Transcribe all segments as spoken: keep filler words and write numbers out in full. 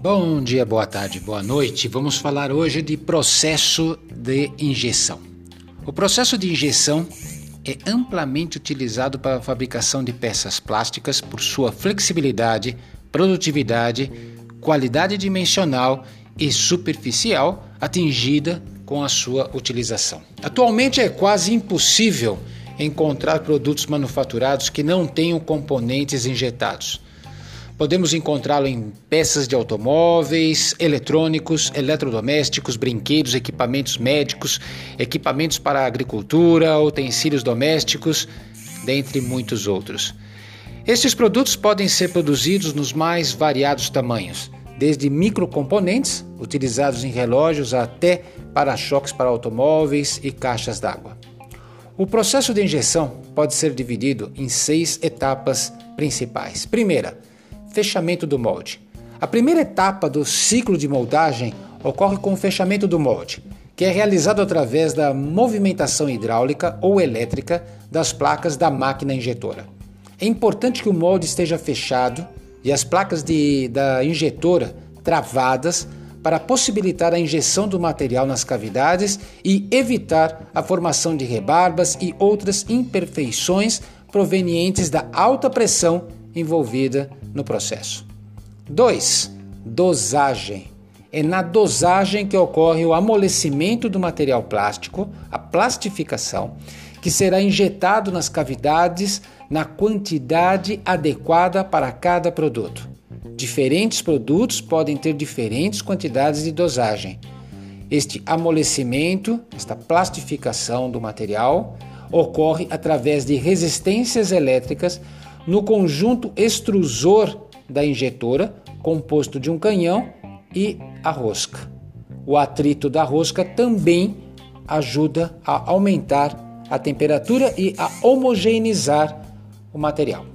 Bom dia, boa tarde, boa noite. Vamos falar hoje de processo de injeção. O processo de injeção é amplamente utilizado para a fabricação de peças plásticas por sua flexibilidade, produtividade, qualidade dimensional e superficial atingida com a sua utilização. Atualmente é quase impossível encontrar produtos manufaturados que não tenham componentes injetados. Podemos encontrá-lo em peças de automóveis, eletrônicos, eletrodomésticos, brinquedos, equipamentos médicos, equipamentos para a agricultura, utensílios domésticos, dentre muitos outros. Estes produtos podem ser produzidos nos mais variados tamanhos, desde microcomponentes, utilizados em relógios, até para-choques para automóveis e caixas d'água. O processo de injeção pode ser dividido em seis etapas principais. Primeira, fechamento do molde. A primeira etapa do ciclo de moldagem ocorre com o fechamento do molde, que é realizado através da movimentação hidráulica ou elétrica das placas da máquina injetora. É importante que o molde esteja fechado e as placas de, da injetora travadas para possibilitar a injeção do material nas cavidades e evitar a formação de rebarbas e outras imperfeições provenientes da alta pressão envolvida no processo. dois. Dosagem. É na dosagem que ocorre o amolecimento do material plástico, a plastificação, que será injetado nas cavidades na quantidade adequada para cada produto. Diferentes produtos podem ter diferentes quantidades de dosagem. Este amolecimento, esta plastificação do material, ocorre através de resistências elétricas no conjunto extrusor da injetora, composto de um canhão e a rosca. O atrito da rosca também ajuda a aumentar a temperatura e a homogeneizar o material.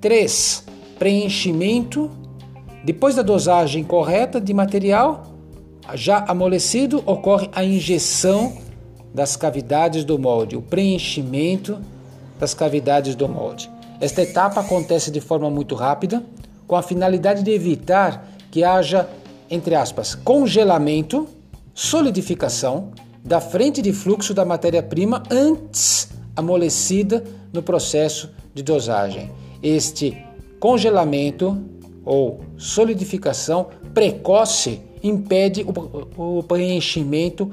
três. Preenchimento. Depois da dosagem correta de material, já amolecido, ocorre a injeção das cavidades do molde, o preenchimento das cavidades do molde. Esta etapa acontece de forma muito rápida, com a finalidade de evitar que haja, entre aspas, congelamento, solidificação da frente de fluxo da matéria-prima antes amolecida no processo de dosagem. Este congelamento ou solidificação precoce impede o, o preenchimento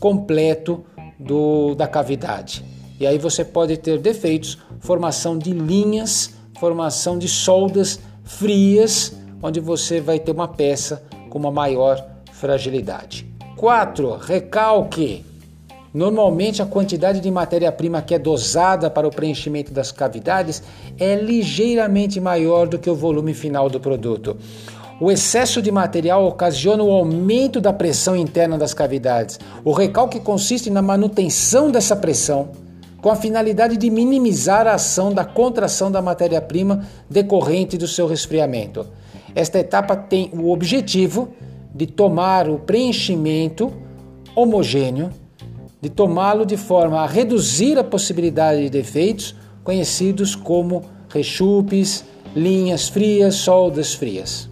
completo do, da cavidade. E aí você pode ter defeitos, formação de linhas, formação de soldas frias, onde você vai ter uma peça com uma maior fragilidade. quatro. Recalque. Normalmente a quantidade de matéria-prima que é dosada para o preenchimento das cavidades é ligeiramente maior do que o volume final do produto. O excesso de material ocasiona o aumento da pressão interna das cavidades. O recalque consiste na manutenção dessa pressão, com a finalidade de minimizar a ação da contração da matéria-prima decorrente do seu resfriamento. Esta etapa tem o objetivo de tomar o preenchimento homogêneo, de tomá-lo de forma a reduzir a possibilidade de defeitos conhecidos como rechupes, linhas frias, soldas frias.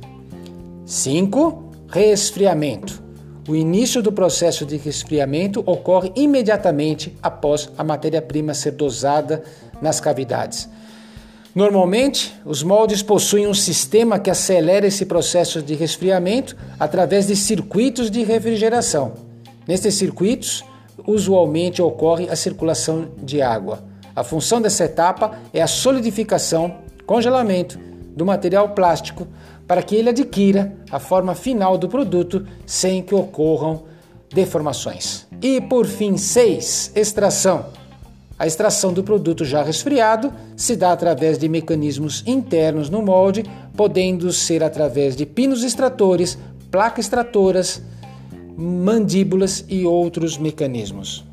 cinco. Resfriamento. O início do processo de resfriamento ocorre imediatamente após a matéria-prima ser dosada nas cavidades. Normalmente, os moldes possuem um sistema que acelera esse processo de resfriamento através de circuitos de refrigeração. Nestes circuitos, usualmente ocorre a circulação de água. A função dessa etapa é a solidificação, congelamento do material plástico, para que ele adquira a forma final do produto sem que ocorram deformações. E por fim, seis. Extração. A extração do produto já resfriado se dá através de mecanismos internos no molde, podendo ser através de pinos extratores, placas extratoras, mandíbulas e outros mecanismos.